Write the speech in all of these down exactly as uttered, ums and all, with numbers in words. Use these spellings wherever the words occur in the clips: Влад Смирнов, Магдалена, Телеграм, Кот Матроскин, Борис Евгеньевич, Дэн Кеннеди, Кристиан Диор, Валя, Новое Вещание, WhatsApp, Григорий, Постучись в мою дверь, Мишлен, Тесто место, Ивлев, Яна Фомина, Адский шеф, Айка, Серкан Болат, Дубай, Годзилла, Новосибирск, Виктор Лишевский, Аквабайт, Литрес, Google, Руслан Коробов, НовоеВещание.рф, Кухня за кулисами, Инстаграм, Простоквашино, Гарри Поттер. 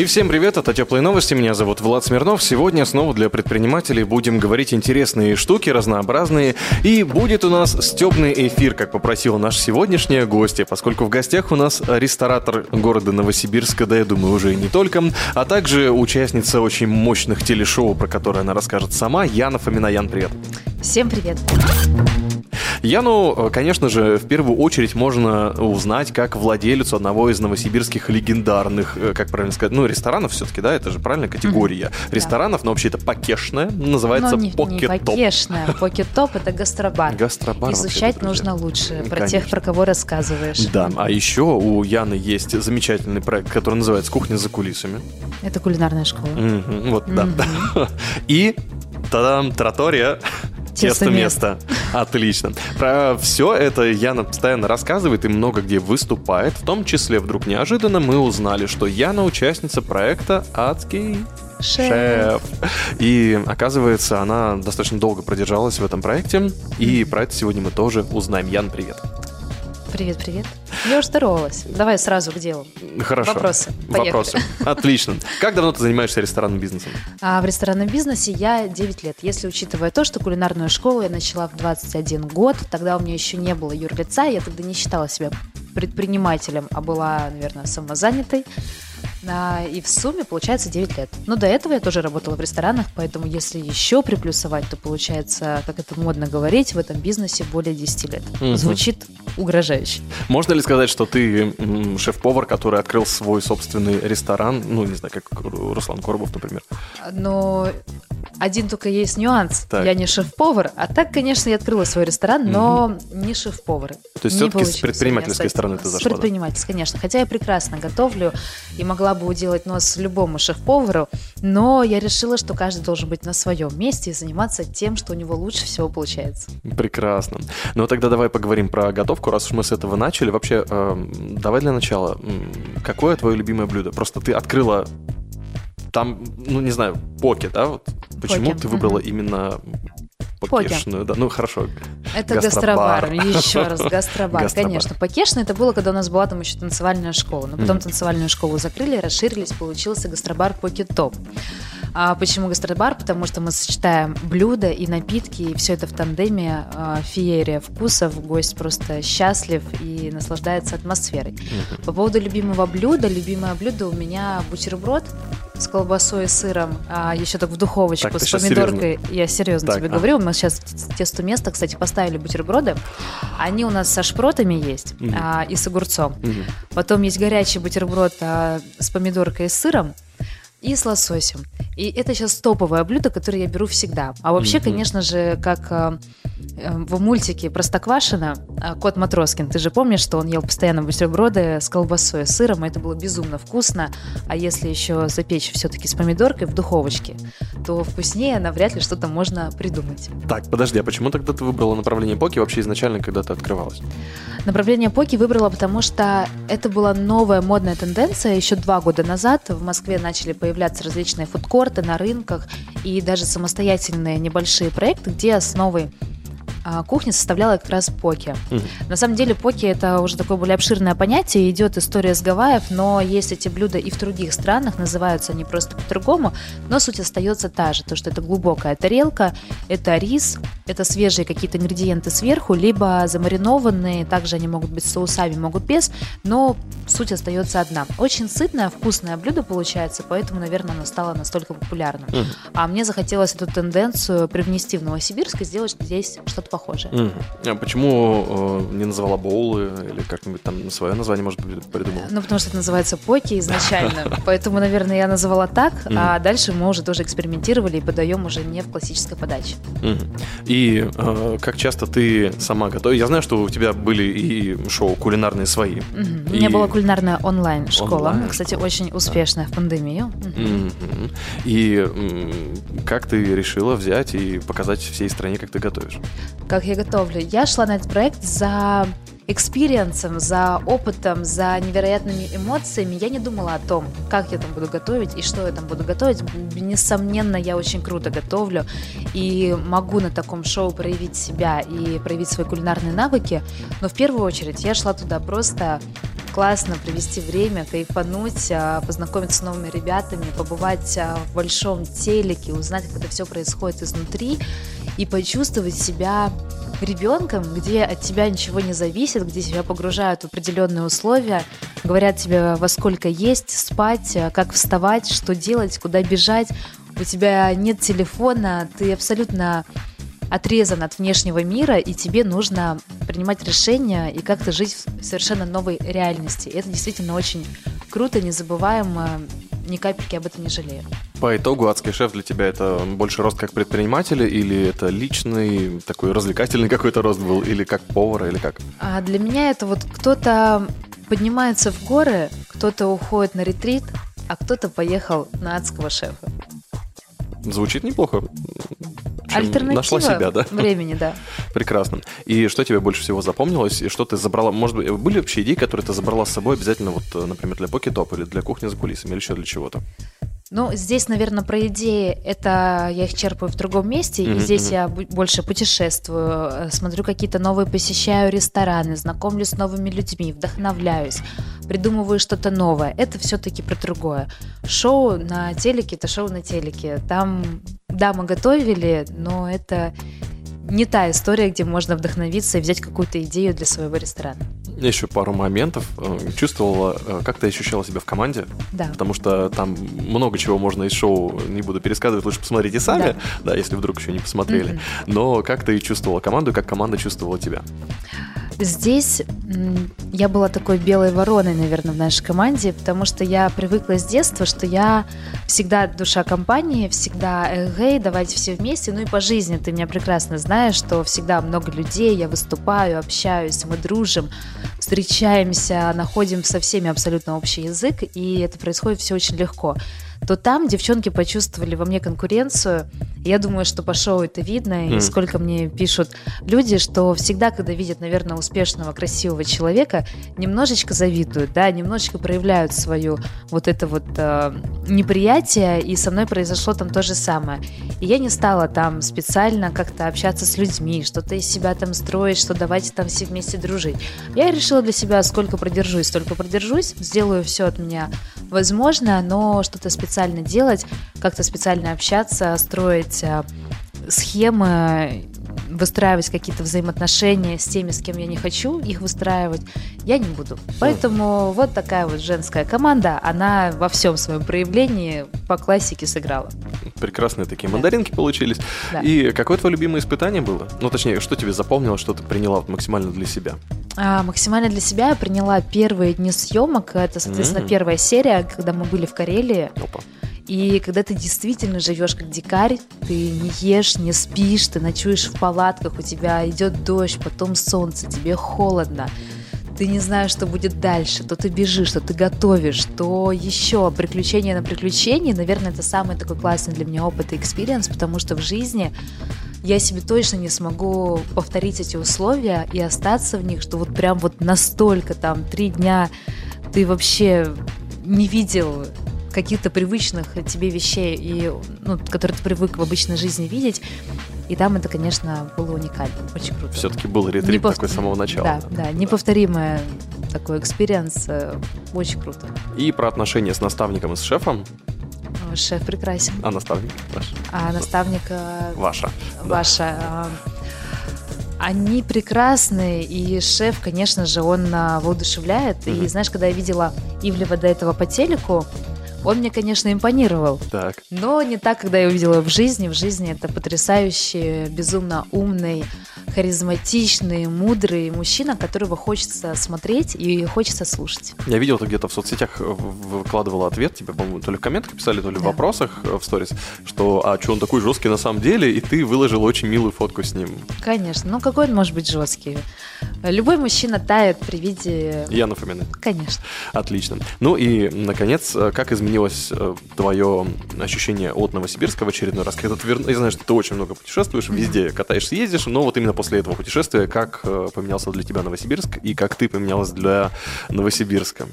И всем привет, это «Теплые новости», меня зовут Влад Смирнов. Сегодня снова для предпринимателей будем говорить интересные штуки, разнообразные. И будет у нас стёбный эфир, как попросила наша сегодняшняя гостья, поскольку в гостях у нас ресторатор города Новосибирска, да я думаю, уже и не только, а также участница очень мощных телешоу, про которые она расскажет сама, Яна Фомина. Ян, привет. Всем привет. Яну, конечно же, в первую очередь можно узнать как владелицу одного из новосибирских легендарных, как правильно сказать, ну, ресторанов все-таки, да, это же правильная категория mm-hmm. ресторанов, да. Но вообще это покешная, называется Poke Top. Ну, не, не покешная, Poke Top — это гастробар. Гастробар. Изучать нужно лучше, про конечно. Тех, про кого рассказываешь. Да, а еще у Яны есть замечательный проект, который называется «Кухня за кулисами». Это кулинарная школа. Mm-hmm. Вот, mm-hmm. да. И, та-дам, тратория. Тесто место. Отлично. Про все это Яна постоянно рассказывает и много где выступает. В том числе, вдруг неожиданно, мы узнали, что Яна участница проекта «Адский шеф». И, оказывается, она достаточно долго продержалась в этом проекте. И про это сегодня мы тоже узнаем. Ян, привет. Привет-привет. Я уже здоровалась. Давай сразу к делу. Хорошо. Вопросы. Поехали. Вопросы. Отлично. Как давно ты занимаешься ресторанным бизнесом? А в ресторанном бизнесе я девять лет. Если учитывая то, что кулинарную школу я начала в двадцать один год, тогда у меня еще не было юрлица, я тогда не считала себя предпринимателем, а была, наверное, самозанятой. И в сумме получается девять лет. Но до этого я тоже работала в ресторанах, поэтому если еще приплюсовать, то получается, как это модно говорить, в этом бизнесе более десяти лет. Угу. Звучит угрожающе. Можно ли сказать, что ты шеф-повар, который открыл свой собственный ресторан? Ну, не знаю, как Руслан Коробов, например. Но один только есть нюанс. Так. Я не шеф-повар, а так, конечно, я открыла свой ресторан, но угу. не шеф-повар. То есть не все-таки с предпринимательской стороны ты зашла? С предпринимательской, да? Конечно. Хотя я прекрасно готовлю и могла бы уделать нос любому шеф-повару, но я решила, что каждый должен быть на своем месте и заниматься тем, что у него лучше всего получается. Прекрасно. Ну тогда давай поговорим про готовку, раз уж мы с этого начали. Вообще, э, давай для начала, какое твое любимое блюдо? Просто ты открыла там, ну не знаю, поке, да? Вот почему поке. Ты выбрала mm-hmm. именно... Покешную, да, ну хорошо. Это гастробар, гастробар. Еще раз, гастробар. гастробар. Конечно, покешная это было, когда у нас была там еще танцевальная школа. Но потом mm-hmm. танцевальную школу закрыли, расширились, получился гастробар Poke Top. А почему гастробар? Потому что мы сочетаем блюда и напитки, и все это в тандеме, а, феерия вкусов, гость просто счастлив и наслаждается атмосферой. Mm-hmm. По поводу любимого блюда, любимое блюдо у меня бутерброд с колбасой и сыром, а еще так в духовочку так, с помидоркой. Серьезно? Я серьезно так, тебе а? говорю, у нас сейчас в тесто место, кстати, поставили бутерброды. Они у нас со шпротами есть mm-hmm. а, и с огурцом. Mm-hmm. Потом есть горячий бутерброд а, с помидоркой и сыром. И с лососем. И это сейчас топовое блюдо, которое я беру всегда. А вообще, mm-hmm. конечно же, как э, в мультике «Простоквашино», Кот Матроскин, ты же помнишь, что он ел постоянно бутерброды с колбасой, с сыром, и это было безумно вкусно. А если еще запечь все-таки с помидоркой в духовочке, то вкуснее навряд ли что-то можно придумать. Так, подожди, а почему тогда ты выбрала направление поки вообще изначально, когда ты открывалась? Направление поки выбрала, потому что это была новая модная тенденция. Еще два года назад в Москве начали появляться появляться различные фудкорты на рынках и даже самостоятельные небольшие проекты, где основой а, кухни составляла как раз поке. Mm-hmm. На самом деле поке – это уже такое более обширное понятие, идет история с Гавайев, но есть эти блюда и в других странах, называются они просто по-другому, но суть остается та же, то что это глубокая тарелка, это рис, это свежие какие-то ингредиенты сверху, либо замаринованные, также они могут быть с соусами, могут без, но суть остается одна. Очень сытное, вкусное блюдо получается, поэтому, наверное, оно стало настолько популярным. Mm-hmm. А мне захотелось эту тенденцию привнести в Новосибирск и сделать здесь что-то похожее. Mm-hmm. А почему э, не назвала боулы или как-нибудь там свое название, может быть, придумала? Ну, потому что это называется поки изначально, поэтому, наверное, я назвала так, а дальше мы уже тоже экспериментировали и подаем уже не в классической подаче. И э, как часто ты сама готовишь? Я знаю, что у тебя были и шоу кулинарные свои. Mm-hmm. И... У меня была кулинарная онлайн-школа, онлайн-школа. Кстати, очень успешная да. в пандемию. Mm-hmm. Mm-hmm. И м- как ты решила взять и показать всей стране, как ты готовишь? Как я готовлю? Я шла на этот проект за... экспириенсом, за опытом, за невероятными эмоциями я не думала о том, как я там буду готовить и что я там буду готовить. Несомненно, я очень круто готовлю и могу на таком шоу проявить себя и проявить свои кулинарные навыки, но в первую очередь я шла туда просто классно провести время, кайфануть, познакомиться с новыми ребятами, побывать в большом телеке, узнать, как это все происходит изнутри и почувствовать себя ребенком, где от тебя ничего не зависит, где тебя погружают в определенные условия, говорят тебе, во сколько есть, спать, как вставать, что делать, куда бежать, у тебя нет телефона, ты абсолютно отрезан от внешнего мира, и тебе нужно принимать решения и как-то жить в совершенно новой реальности. И это действительно очень круто, незабываемо, ни капельки об этом не жалею. По итогу «Адский шеф» для тебя это больше рост как предпринимателя, или это личный, такой развлекательный какой-то рост был, или как повара, или как? А для меня это вот кто-то поднимается в горы, кто-то уходит на ретрит, а кто-то поехал на «Адского шефа». Звучит неплохо. Альтернатива нашла себя, да? Времени, да. Прекрасно. И что тебе больше всего запомнилось, и что ты забрала? Может быть, были вообще идеи, которые ты забрала с собой обязательно, вот, например, для Poke Top или для кухни за кулисами, или еще для чего-то? Ну, здесь, наверное, про идеи это я их черпаю в другом месте, mm-hmm. и здесь я больше путешествую, смотрю какие-то новые, посещаю рестораны, знакомлюсь с новыми людьми, вдохновляюсь, придумываю что-то новое. Это все-таки про другое. Шоу на телеке – это шоу на телеке. Там, да, мы готовили, но это не та история, где можно вдохновиться и взять какую-то идею для своего ресторана. Еще пару моментов. Чувствовала, как ты ощущала себя в команде? Да. Потому что там много чего можно из шоу, не буду пересказывать, лучше посмотрите сами, да, да, если вдруг еще не посмотрели. Mm-hmm. Но как ты чувствовала команду, как команда чувствовала тебя? Здесь я была такой белой вороной, наверное, в нашей команде, потому что я привыкла с детства, что я всегда душа компании, всегда эгэй, давайте все вместе, ну и по жизни ты меня прекрасно знаешь, что всегда много людей, я выступаю, общаюсь, мы дружим, встречаемся, находим со всеми абсолютно общий язык, и это происходит все очень легко. То там девчонки почувствовали во мне конкуренцию. Я думаю, что по шоу это видно, mm. и сколько мне пишут люди, что всегда, когда видят, наверное, успешного, красивого человека, немножечко завидуют, да, немножечко проявляют свою вот это вот э, неприятие, и со мной произошло там то же самое. И я не стала там специально как-то общаться с людьми, что-то из себя там строить, что давайте там все вместе дружить. Я решила для себя, сколько продержусь, столько продержусь, сделаю все от меня возможно, но что-то специально специально делать, как-то специально общаться, строить схемы, выстраивать какие-то взаимоотношения с теми, с кем я не хочу их выстраивать, я не буду. Поэтому вот такая вот женская команда, она во всем своем проявлении по классике сыграла. Прекрасные такие мандаринки, да, получились. Да. И какое твое любимое испытание было? Ну, точнее, что тебе запомнилось, что ты приняла вот максимально для себя? А, максимально для себя я приняла первые дни съемок. Это, соответственно, mm-hmm. первая серия, когда мы были в Карелии. Опа. И когда ты действительно живешь как дикарь, ты не ешь, не спишь, ты ночуешь в палатках, у тебя идет дождь, потом солнце, тебе холодно. Ты не знаешь, что будет дальше, то ты бежишь, то ты готовишь, то еще приключения на приключении. Наверное, это самый такой классный для меня опыт и экспириенс, потому что в жизни я себе точно не смогу повторить эти условия и остаться в них, что вот прям вот настолько там три дня ты вообще не видел каких-то привычных тебе вещей, и, ну, которые ты привык в обычной жизни видеть. И там это, конечно, было уникально, очень круто. Все-таки был ретрит Непов... такой с самого начала. Да, да, да. Неповторимый такой экспириенс, очень круто. И про отношения с наставником и с шефом. Шеф прекрасен. А наставник ваш? А наставник... Ваша. Ваша. Да. Они прекрасны, и шеф, конечно же, он воодушевляет. Mm-hmm. И знаешь, когда я видела Ивлева до этого по телеку, он мне, конечно, импонировал, так, но не так, когда я увидела в жизни. В жизни это потрясающий, безумно умный, харизматичный, мудрый мужчина, которого хочется смотреть и хочется слушать. Я видел, ты где-то в соцсетях выкладывала ответ, тебе, по-моему, то ли в комментах писали, то ли да. в вопросах в сторис, что, а что он такой жесткий на самом деле, и ты выложила очень милую фотку с ним. Конечно, ну какой он может быть жесткий? Любой мужчина тает при виде... Яны Фоминой. Конечно. Отлично. Ну и, наконец, как изменилось твое ощущение от Новосибирска в очередной раз? Когда ты вер... Я знаю, что ты очень много путешествуешь, везде катаешься, ездишь, но вот именно после этого путешествия как поменялся для тебя Новосибирск и как ты поменялась для Новосибирска?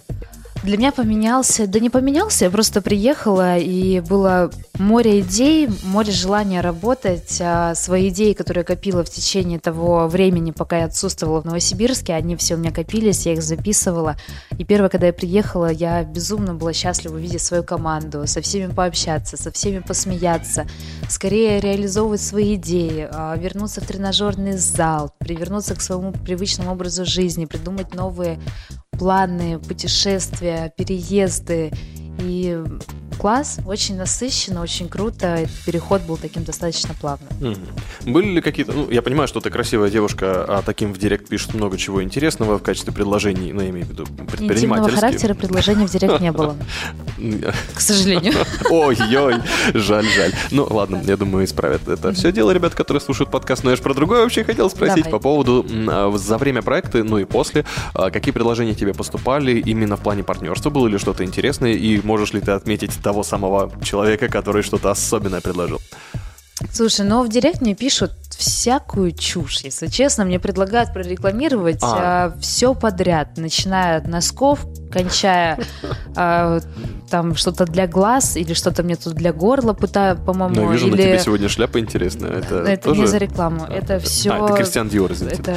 Для меня поменялся, да не поменялся, я просто приехала, и было море идей, море желания работать, а свои идеи, которые я копила в течение того времени, пока я отсутствовала в Новосибирске, они все у меня копились, я их записывала, и первое, когда я приехала, я безумно была счастлива увидеть свою команду, со всеми пообщаться, со всеми посмеяться, скорее реализовывать свои идеи, вернуться в тренажерный зал, вернуться к своему привычному образу жизни, придумать новые планы, путешествия, переезды. И класс, очень насыщенно, очень круто. Переход был таким достаточно плавным. Mm-hmm. Были ли какие-то... Ну, я понимаю, что ты красивая девушка, а таким в директ пишут много чего интересного в качестве предложений, ну, я имею в виду предпринимательских. Интимного характера предложений в директ не было. К сожалению. Ой-ой, жаль-жаль. Ну, ладно, я думаю, исправят это все дело, ребят, которые слушают подкаст. Но я же про другое вообще хотел спросить по поводу за время проекта, ну и после. Какие предложения тебе поступали именно в плане партнерства? Было ли что-то интересное? И можешь ли ты отметить того самого человека, который что-то особенное предложил? Слушай, ну в директ мне пишут всякую чушь, если честно. Мне предлагают прорекламировать а. А, все подряд, начиная от носков, кончая а, там что-то для глаз или что-то мне тут для горла пытаю, по-моему. Ну, я вижу, или... на тебе сегодня шляпа интересная. Это, это тоже... не за рекламу, это все... А, это Кристиан Диор, извините. Это...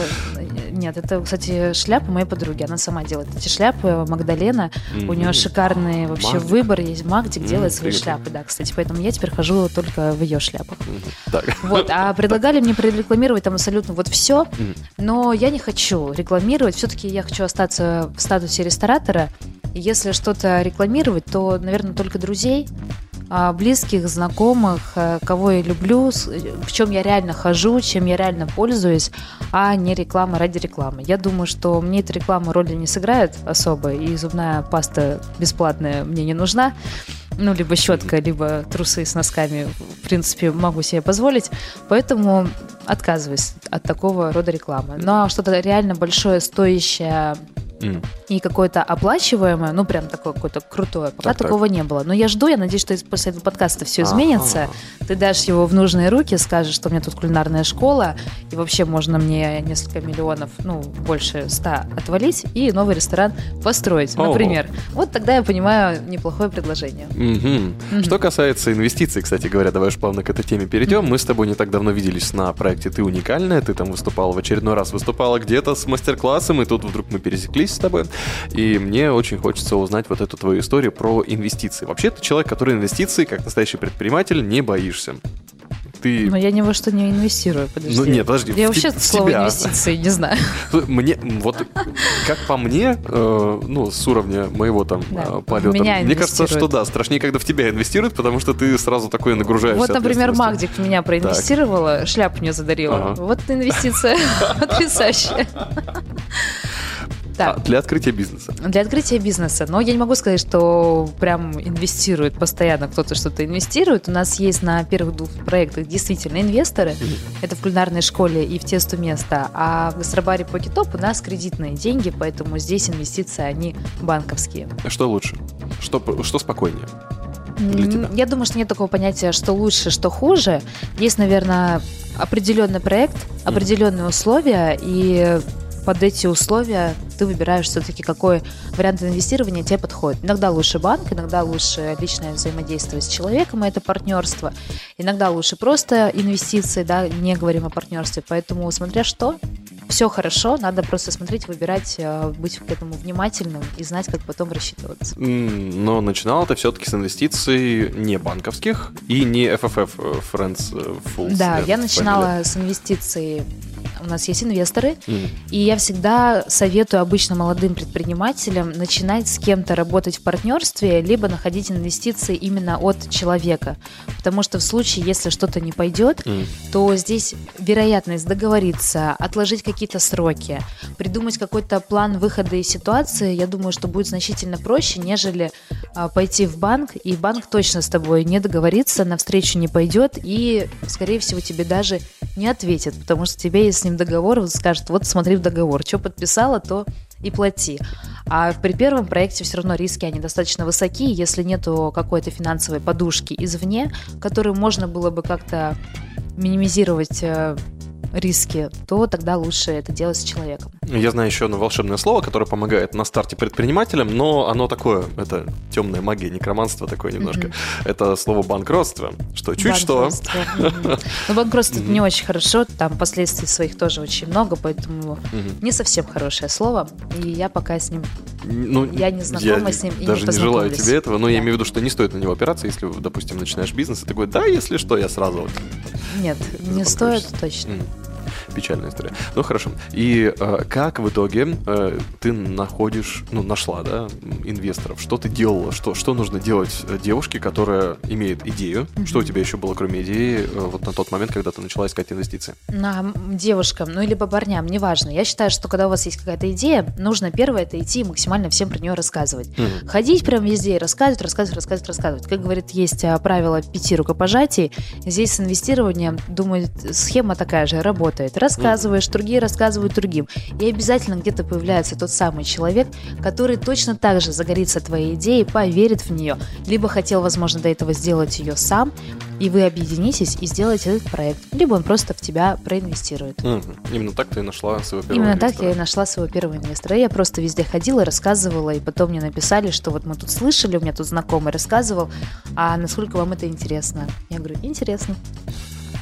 Нет, это, кстати, шляпа моей подруги, она сама делает эти шляпы, Магдалена, mm-hmm. у нее шикарный вообще Магдик. Выбор есть, Магдик mm-hmm. делает свои Прикольно. Шляпы, да, кстати, поэтому я теперь хожу только в ее шляпах. Mm-hmm. Вот, а предлагали мне прорекламировать там абсолютно вот все, mm-hmm. но я не хочу рекламировать, все-таки я хочу остаться в статусе ресторатора, и если что-то рекламировать, то, наверное, только друзей, близких, знакомых, кого я люблю, в чем я реально хожу, чем я реально пользуюсь, а не реклама ради рекламы. Я думаю, что мне эта реклама роли не сыграет особо, и зубная паста бесплатная мне не нужна. Ну, либо щетка, либо трусы с носками, в принципе, могу себе позволить. Поэтому отказываюсь от такого рода рекламы. Но что-то реально большое, стоящее... Mm. И какое-то оплачиваемое, ну, прям такое какое-то крутое. Пока так, такого так. не было. Но я жду, я надеюсь, что после этого подкаста все изменится. А-а-а. Ты дашь его в нужные руки, скажешь, что у меня тут кулинарная школа, и вообще можно мне несколько миллионов, ну, больше ста отвалить и новый ресторан построить, О-о-о. Например. Вот тогда я понимаю неплохое предложение. Mm-hmm. Mm-hmm. Что касается инвестиций, кстати говоря, давай уж плавно к этой теме перейдем. Mm-hmm. Мы с тобой не так давно виделись на проекте «Ты уникальная». Ты там выступала в очередной раз, выступала где-то с мастер-классом, и тут вдруг мы пересеклись с тобой, и мне очень хочется узнать вот эту твою историю про инвестиции. Вообще, ты человек, который инвестиций, как настоящий предприниматель, не боишься. Ты... Но я ни во что не инвестирую, подожди. Ну нет, подожди. Я в, вообще в слово тебя. Инвестиции не знаю. Мне, вот, как по мне, э, ну, с уровня моего там да, полета, мне кажется, что да, страшнее, когда в тебя инвестируют, потому что ты сразу такое нагружаешься. Вот, например, Магдик в меня проинвестировала, так. шляпу мне задарила. Ага. Вот инвестиция потрясающая. Да. А, для открытия бизнеса. Для открытия бизнеса. Но я не могу сказать, что прям инвестирует постоянно кто-то что-то инвестирует. У нас есть на первых двух проектах действительно инвесторы. Mm-hmm. Это в кулинарной школе и в Тесто место. А в гастробаре Poke Top у нас кредитные деньги, поэтому здесь инвестиции, они банковские. Что лучше? Что, что спокойнее? Я думаю, что нет такого понятия, что лучше, что хуже. Есть, наверное, определенный проект, определенные mm-hmm. условия, и под эти условия ты выбираешь все-таки, какой вариант инвестирования тебе подходит. Иногда лучше банк, иногда лучше личное взаимодействие с человеком, и это партнерство. Иногда лучше просто инвестиции, да, не говорим о партнерстве. Поэтому смотря что, все хорошо, надо просто смотреть, выбирать, быть к этому внимательным и знать, как потом рассчитываться. Но начинал ты все-таки с инвестиций не банковских и не эф эф эф, Friends Fools. Да, я начинала с инвестиций. У нас есть инвесторы, mm. и я всегда советую обычно молодым предпринимателям начинать с кем-то работать в партнерстве, либо находить инвестиции именно от человека, потому что в случае, если что-то не пойдет, mm. то здесь вероятность договориться, отложить какие-то сроки, придумать какой-то план выхода из ситуации, я думаю, что будет значительно проще, нежели а, пойти в банк, и банк точно с тобой не договорится, навстречу не пойдет, и, скорее всего, тебе даже не ответит, потому что тебе есть с ним договор, он скажет, вот смотри в договор, что подписала, то и плати. А при первом проекте все равно риски, они достаточно высоки, если нету какой-то финансовой подушки извне, которую можно было бы как-то минимизировать риски, то тогда лучше это делать с человеком. Я знаю еще одно волшебное слово, которое помогает на старте предпринимателям, но оно такое, это темная магия, некроманство такое немножко. Mm-hmm. Это слово банкротство, что чуть что. Ну, банкротство не очень хорошо, там последствий своих тоже очень много, поэтому не совсем хорошее слово, и я пока с ним, я не знакома с ним и не познакомлюсь. Я даже не желаю тебе этого, но я имею в виду, что не стоит на него опираться, если, допустим, начинаешь бизнес, и ты такой, да, если что, я сразу... Нет, не стоит точно. Печальная история. Ну, хорошо. И э, как в итоге э, ты находишь, ну, нашла, да, инвесторов? Что ты делала? Что, что нужно делать девушке, которая имеет идею? Mm-hmm. Что у тебя еще было, кроме идеи, э, вот на тот момент, когда ты начала искать инвестиции? На, девушкам, ну, или по парням, неважно. Я считаю, что когда у вас есть какая-то идея, нужно первое это идти и максимально всем про нее рассказывать. Mm-hmm. Ходить прям везде и рассказывать, рассказывать, рассказывать, рассказывать. Как говорит, есть правило пяти рукопожатий. Здесь с инвестированием, думаю, схема такая же работает. Рассказываешь, другие рассказывают другим. И обязательно где-то появляется тот самый человек, который точно так же загорится твоей идеей, поверит в нее, либо хотел, возможно, до этого сделать ее сам, и вы объединитесь и сделаете этот проект, либо он просто в тебя проинвестирует. Mm-hmm. Именно так ты и нашла своего первого Именно инвестора. Именно так я и нашла своего первого инвестора. И я просто везде ходила, рассказывала, и потом мне написали, что вот мы тут слышали, у меня тут знакомый рассказывал, а насколько вам это интересно? Я говорю, интересно.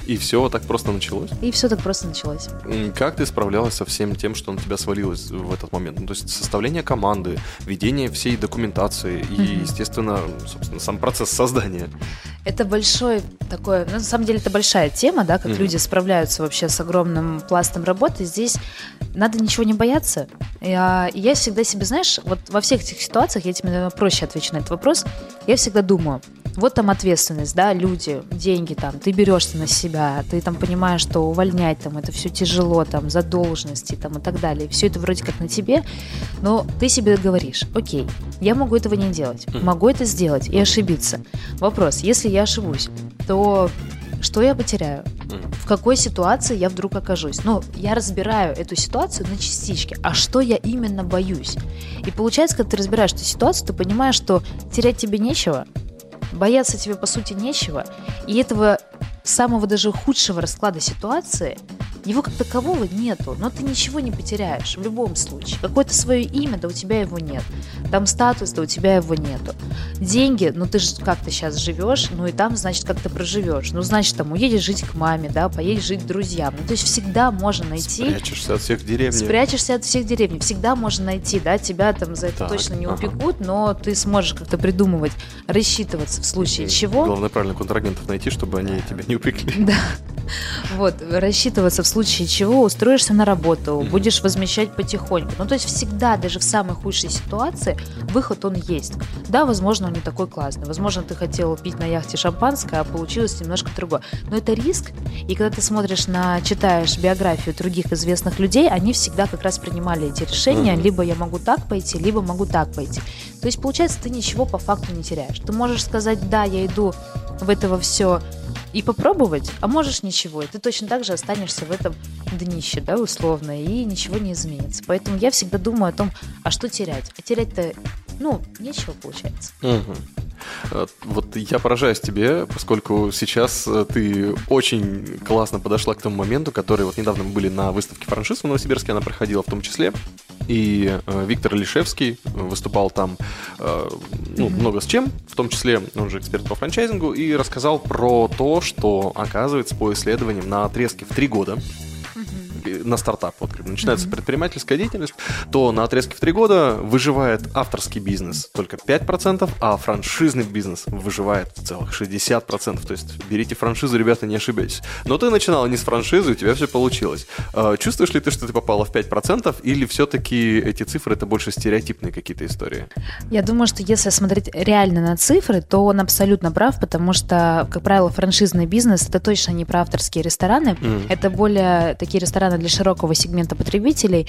И все вот так просто началось? И все так просто началось. Как ты справлялась со всем тем, что на тебя свалилось в этот момент? Ну, то есть составление команды, ведение всей документации и, mm-hmm. естественно, собственно, сам процесс создания. Это большой такой... Ну, на самом деле, это большая тема, да, как mm-hmm. люди справляются вообще с огромным пластом работы. Здесь надо ничего не бояться. Я, я всегда себе, знаешь, вот во всех этих ситуациях, я тебе, наверное, проще отвечу на этот вопрос, я всегда думаю, вот там ответственность, да, люди, деньги там, ты берешься на себя, ты там понимаешь, что увольнять там, это все тяжело, там, задолженности там и так далее, все это вроде как на тебе, но ты себе говоришь, окей, я могу этого не делать, могу это сделать и ошибиться. Вопрос, если я ошибусь, то... Что я потеряю? В какой ситуации я вдруг окажусь? Ну, я разбираю эту ситуацию на частички. А что я именно боюсь? И получается, когда ты разбираешь эту ситуацию, ты понимаешь, что терять тебе нечего, бояться тебе, по сути, нечего. И этого самого даже худшего расклада ситуации, его как такового нету. Но ты ничего не потеряешь в любом случае. Какое-то свое имя, да у тебя его нет. Там статус, да у тебя его нету. Деньги, ну ты же как-то сейчас живешь, ну и там, значит, как-то проживешь. Ну, значит, там уедешь жить к маме, да, поедешь жить к друзьям. Ну, то есть всегда можно найти... Спрячешься от всех деревни. Спрячешься от всех деревни. Всегда можно найти, да, тебя там за это так, точно не ага. упекут, но ты сможешь как-то придумывать, рассчитываться в случае и, чего. Главное, правильно контрагентов найти, чтобы они тебя не упекли. Да. Вот, рассчитываться в случае В случае чего устроишься на работу, будешь возмещать потихоньку. Ну, то есть всегда, даже в самой худшей ситуации, выход он есть. Да, возможно, он не такой классный. Возможно, ты хотел пить на яхте шампанское, а получилось немножко другое. Но это риск, и когда ты смотришь на, читаешь биографию других известных людей, они всегда как раз принимали эти решения, mm-hmm. либо я могу так пойти, либо могу так пойти. То есть, получается, ты ничего по факту не теряешь. Ты можешь сказать, да, я иду в этого все... И попробовать, а можешь ничего. И ты точно так же останешься в этом днище, да, условно, и ничего не изменится. Поэтому я всегда думаю о том, а что терять? А терять-то, ну, нечего получается. Угу. Вот я поражаюсь тебе, поскольку сейчас ты очень классно подошла к тому моменту, который вот недавно мы были на выставке франшиз в Новосибирске, она проходила в том числе, и Виктор Лишевский выступал там ну, много с чем, в том числе он же эксперт по франчайзингу, и рассказал про то, что оказывается по исследованиям на отрезке в три года, на стартап, вот когда начинается mm-hmm. предпринимательская деятельность, то на отрезке в три года выживает авторский бизнес только пять процентов, а франшизный бизнес выживает целых шестьдесят процентов. То есть берите франшизу, ребята, не ошибайтесь. Но ты начинала не с франшизы, у тебя все получилось. Чувствуешь ли ты, что ты попала в пять процентов, или все-таки эти цифры это больше стереотипные какие-то истории? Я думаю, что если смотреть реально на цифры, то он абсолютно прав, потому что, как правило, франшизный бизнес это точно не про авторские рестораны, mm-hmm. это более такие рестораны направлена для широкого сегмента потребителей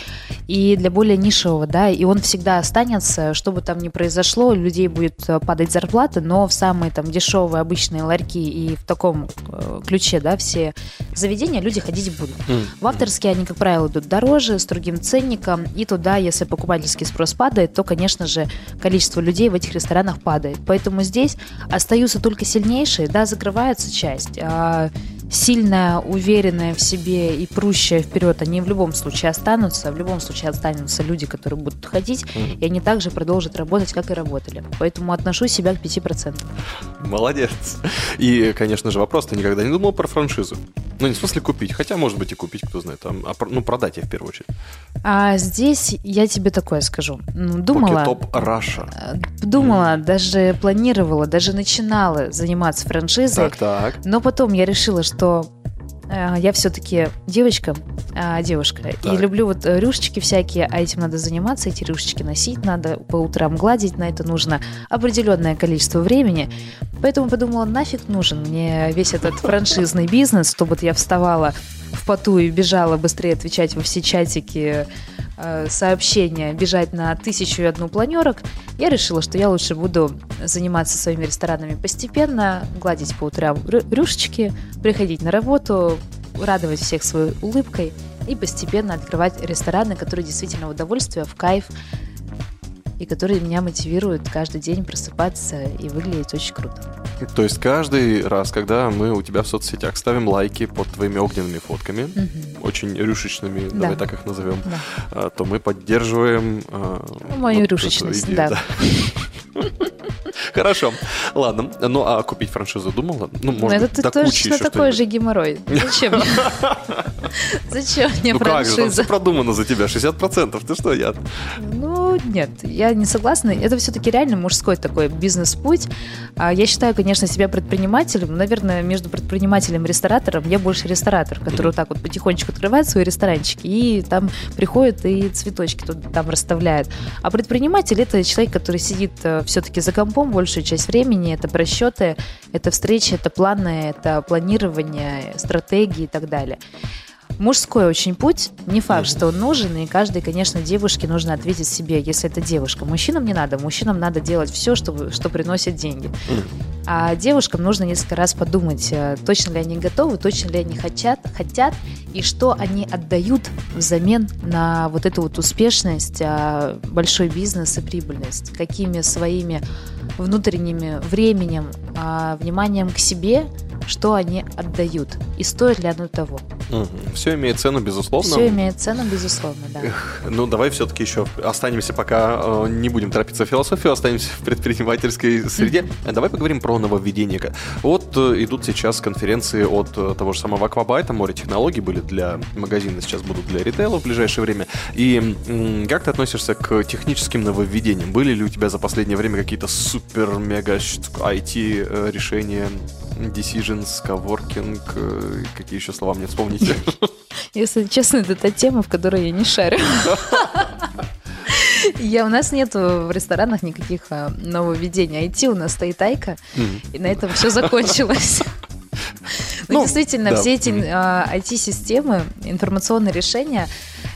и для более нишевого, да, и он всегда останется, что бы там ни произошло, у людей будет падать зарплата, но в самые там дешевые обычные ларьки и в таком э, ключе, да, все заведения люди ходить будут. Mm. В авторские они, как правило, идут дороже, с другим ценником, и туда, если покупательский спрос падает, то, конечно же, количество людей в этих ресторанах падает. Поэтому здесь остаются только сильнейшие, да, закрывается часть, а сильная, уверенная в себе и прущая вперед, они в любом случае останутся, в любом случае останутся люди, которые будут ходить, mm. и они также продолжат работать, как и работали. Поэтому отношу себя к пяти процентам. Молодец. И, конечно же, вопрос, ты никогда не думал про франшизу? Ну, не в смысле купить, хотя, может быть, и купить, кто знает, а, ну, продать я в первую очередь. А здесь я тебе такое скажу. Думала... Poke Top Russia. Думала, mm. даже планировала, даже начинала заниматься франшизой. Так, так. Но потом я решила, что что э, я все-таки девочка, э, девушка, так. и люблю вот рюшечки всякие, а этим надо заниматься, эти рюшечки носить надо, по утрам гладить, на это нужно определенное количество времени, поэтому подумала, нафиг нужен мне весь этот франшизный бизнес, чтобы я вставала в поту и бежала быстрее отвечать во все чатики, сообщения, бежать на тысячу и одну планерок, я решила, что я лучше буду заниматься своими ресторанами постепенно, гладить по утрам рюшечки, приходить на работу, радовать всех своей улыбкой и постепенно открывать рестораны, которые действительно в удовольствие, в кайф, и которые меня мотивируют каждый день просыпаться и выглядеть очень круто. То есть каждый раз, когда мы у тебя в соцсетях ставим лайки под твоими огненными фотками, mm-hmm. очень рюшечными, да. давай так их назовем, да. то мы поддерживаем... Мою вот рюшечность, идею, да. да. Хорошо, ладно. Ну, а купить франшизу думала? Ну, может быть, до кучи еще что-нибудь. Это точно такой же геморрой. Зачем мне? Зачем мне франшиза? Ну как же, все продумано за тебя, шестьдесят процентов. Ты что, я... Ну, нет, я не согласна. Это все-таки реально мужской такой бизнес-путь. Я считаю, конечно, себя предпринимателем. Наверное, между предпринимателем и ресторатором я больше ресторатор, который вот так вот потихонечку открывает свои ресторанчики и там приходит и цветочки тут там расставляет. А предприниматель – это человек, который сидит все-таки за компом большую часть времени, это просчеты, это встречи, это планы, это планирование, стратегии и так далее. Мужской очень путь, не факт, что он нужен, и каждой, конечно, девушке нужно ответить себе, если это девушка. Мужчинам не надо, мужчинам надо делать все, что, что приносит деньги. А девушкам нужно несколько раз подумать, точно ли они готовы, точно ли они хотят, хотят и что они отдают взамен на вот эту вот успешность, большой бизнес и прибыльность. Какими своими внутренними временем, вниманием к себе, что они отдают и стоит ли оно того. Угу. Все имеет цену, безусловно. Все имеет цену, безусловно, да. Эх, ну, давай все-таки еще останемся пока, э, не будем торопиться в философию, останемся в предпринимательской среде. Mm-hmm. Давай поговорим про нововведение. Вот э, идут сейчас конференции от э, того же самого Аквабайта, море технологий были для магазина, сейчас будут для ритейла в ближайшее время. И э, как ты относишься к техническим нововведениям? Были ли у тебя за последнее время какие-то супер-мега-ай ти-решения, decisions, coworking, э, какие еще слова мне вспомнить? Если честно, это та тема, в которой я не шарю. Я, у нас нет в ресторанах никаких нововведений. ай ти у нас стоит Айка, и на этом все закончилось. Ну, действительно, да. все эти а, ай ти-системы, информационные решения,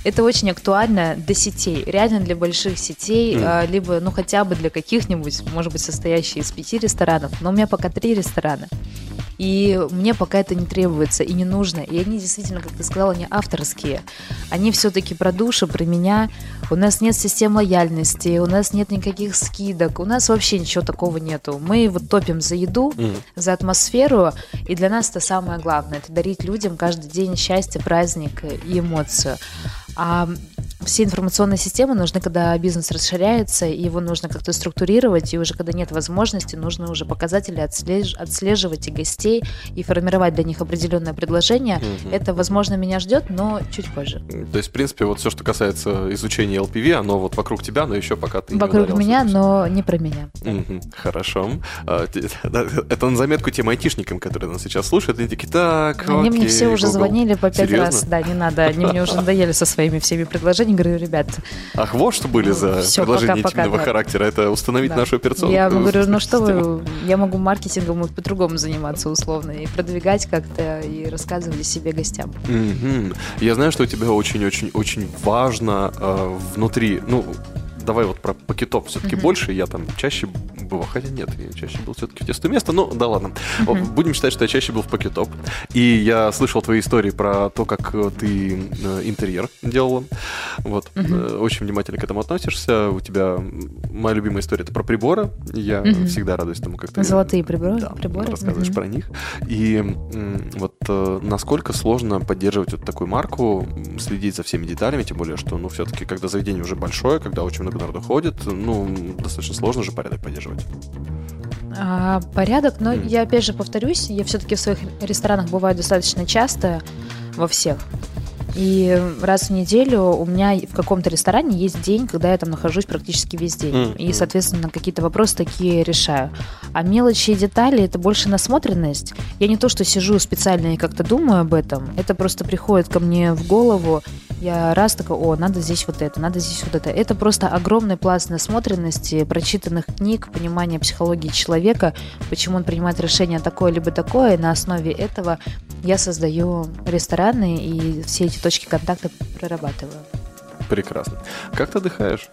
это очень актуально для сетей, реально для больших сетей, mm. а, либо, ну, хотя бы для каких-нибудь, может быть, состоящих из пяти ресторанов, но у меня пока три ресторана, и мне пока это не требуется и не нужно, и они действительно, как ты сказала, они авторские, они все-таки про душу, про меня, у нас нет систем лояльности, у нас нет никаких скидок, у нас вообще ничего такого нету, мы вот топим за еду, mm. за атмосферу, и для нас это самое Самое главное – это дарить людям каждый день счастье, праздник и эмоцию. А все информационные системы нужны, когда бизнес расширяется, и его нужно как-то структурировать, и уже когда нет возможности, нужно уже показатели отслеж- отслеживать и гостей, и формировать для них определенное предложение. Mm-hmm. Это, возможно, меня ждет, но чуть позже. То есть, в принципе, вот все, что касается изучения эл пи ви, оно вот вокруг тебя, но еще пока ты не ударился. Вокруг меня, но не про меня. Mm-hmm. Хорошо. Это на заметку тем айтишникам, которые нас сейчас слушают. Так, они окей, мне все уже Google. Звонили по пять Серьезно? раз, да, не надо, они мне уже надоели со своими всеми предложениями, не говорю, ребят... Ах, вот что были за все, предложения пока, интимного пока, характера. Да. Это установить да. нашу операционную Я говорю, ну что вы, я могу маркетингом по-другому заниматься условно и продвигать как-то, и рассказывать о себе гостям. Mm-hmm. Я знаю, что у тебя очень-очень-очень важно э, внутри... ну. Давай вот про Poke Top все-таки uh-huh. больше. Я там чаще был, хотя нет, я чаще был все-таки в Тесто место, но да ладно. Uh-huh. Будем считать, что я чаще был в Poke Top. И я слышал твои истории про то, как ты интерьер делала. Вот. Uh-huh. Очень внимательно к этому относишься. У тебя моя любимая история — это про приборы. Я uh-huh. всегда радуюсь тому, как ты... Золотые приборы. Да, приборы. Рассказываешь uh-huh. про них. И вот насколько сложно поддерживать вот такую марку, следить за всеми деталями, тем более, что ну все-таки, когда заведение уже большое, когда очень много народу ходит, ну, достаточно сложно же порядок поддерживать. А, порядок, но mm. я опять же повторюсь, я все-таки в своих ресторанах бываю достаточно часто, во всех. И раз в неделю у меня в каком-то ресторане есть день, когда я там нахожусь практически весь день. Mm-hmm. И, соответственно, какие-то вопросы такие решаю. А мелочи и детали — это больше насмотренность. Я не то, что сижу специально и как-то думаю об этом. Это просто приходит ко мне в голову. Я раз такая: о, надо здесь вот это, надо здесь вот это. Это просто огромный пласт насмотренности, прочитанных книг, понимания психологии человека, почему он принимает решение такое либо такое. И на основе этого я создаю рестораны и все эти точки контакта прорабатываю. Прекрасно. Как ты отдыхаешь?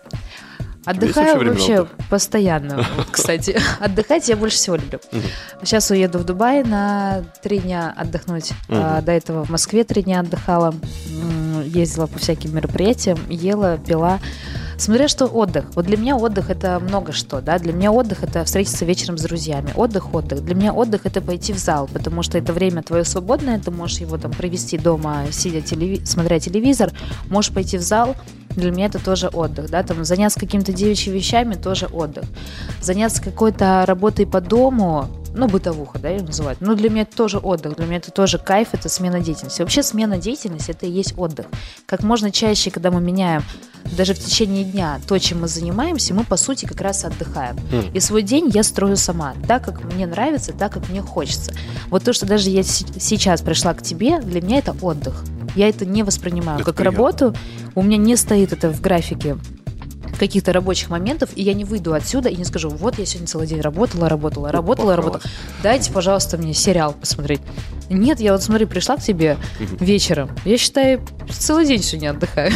Отдыхаю вообще отдых? постоянно, кстати. Отдыхать я больше всего люблю. Сейчас уеду в Дубай на три дня отдохнуть. До этого в Москве три дня отдыхала. Ездила по всяким мероприятиям, ела, пила. Смотря что отдых. Вот для меня отдых — это много что, да. Для меня отдых — это встретиться вечером с друзьями. Отдых, отдых. Для меня отдых — это пойти в зал, потому что это время твое свободное, ты можешь его там провести дома, сидя, телеви... смотря телевизор, можешь пойти в зал. Для меня это тоже отдых, да, там заняться какими-то девичьими вещами — тоже отдых. Заняться какой-то работой по дому, ну, бытовуха, да, ее называют. Но для меня это тоже отдых, для меня это тоже кайф, это смена деятельности. Вообще смена деятельности — это и есть отдых. Как можно чаще, когда мы меняем даже в течение дня то, чем мы занимаемся, мы, по сути, как раз отдыхаем. Mm. И свой день я строю сама, так, как мне нравится, так, как мне хочется. Вот то, что даже я с- сейчас пришла к тебе, для меня это отдых. Я это не воспринимаю это как приятно. Работу, у меня не стоит это в графике каких-то рабочих моментов, и я не выйду отсюда и не скажу: вот я сегодня целый день работала, работала, работала, работала, дайте, пожалуйста, мне сериал посмотреть. Нет, я вот, смотри, пришла к тебе вечером, я, считаю, целый день сегодня отдыхаю.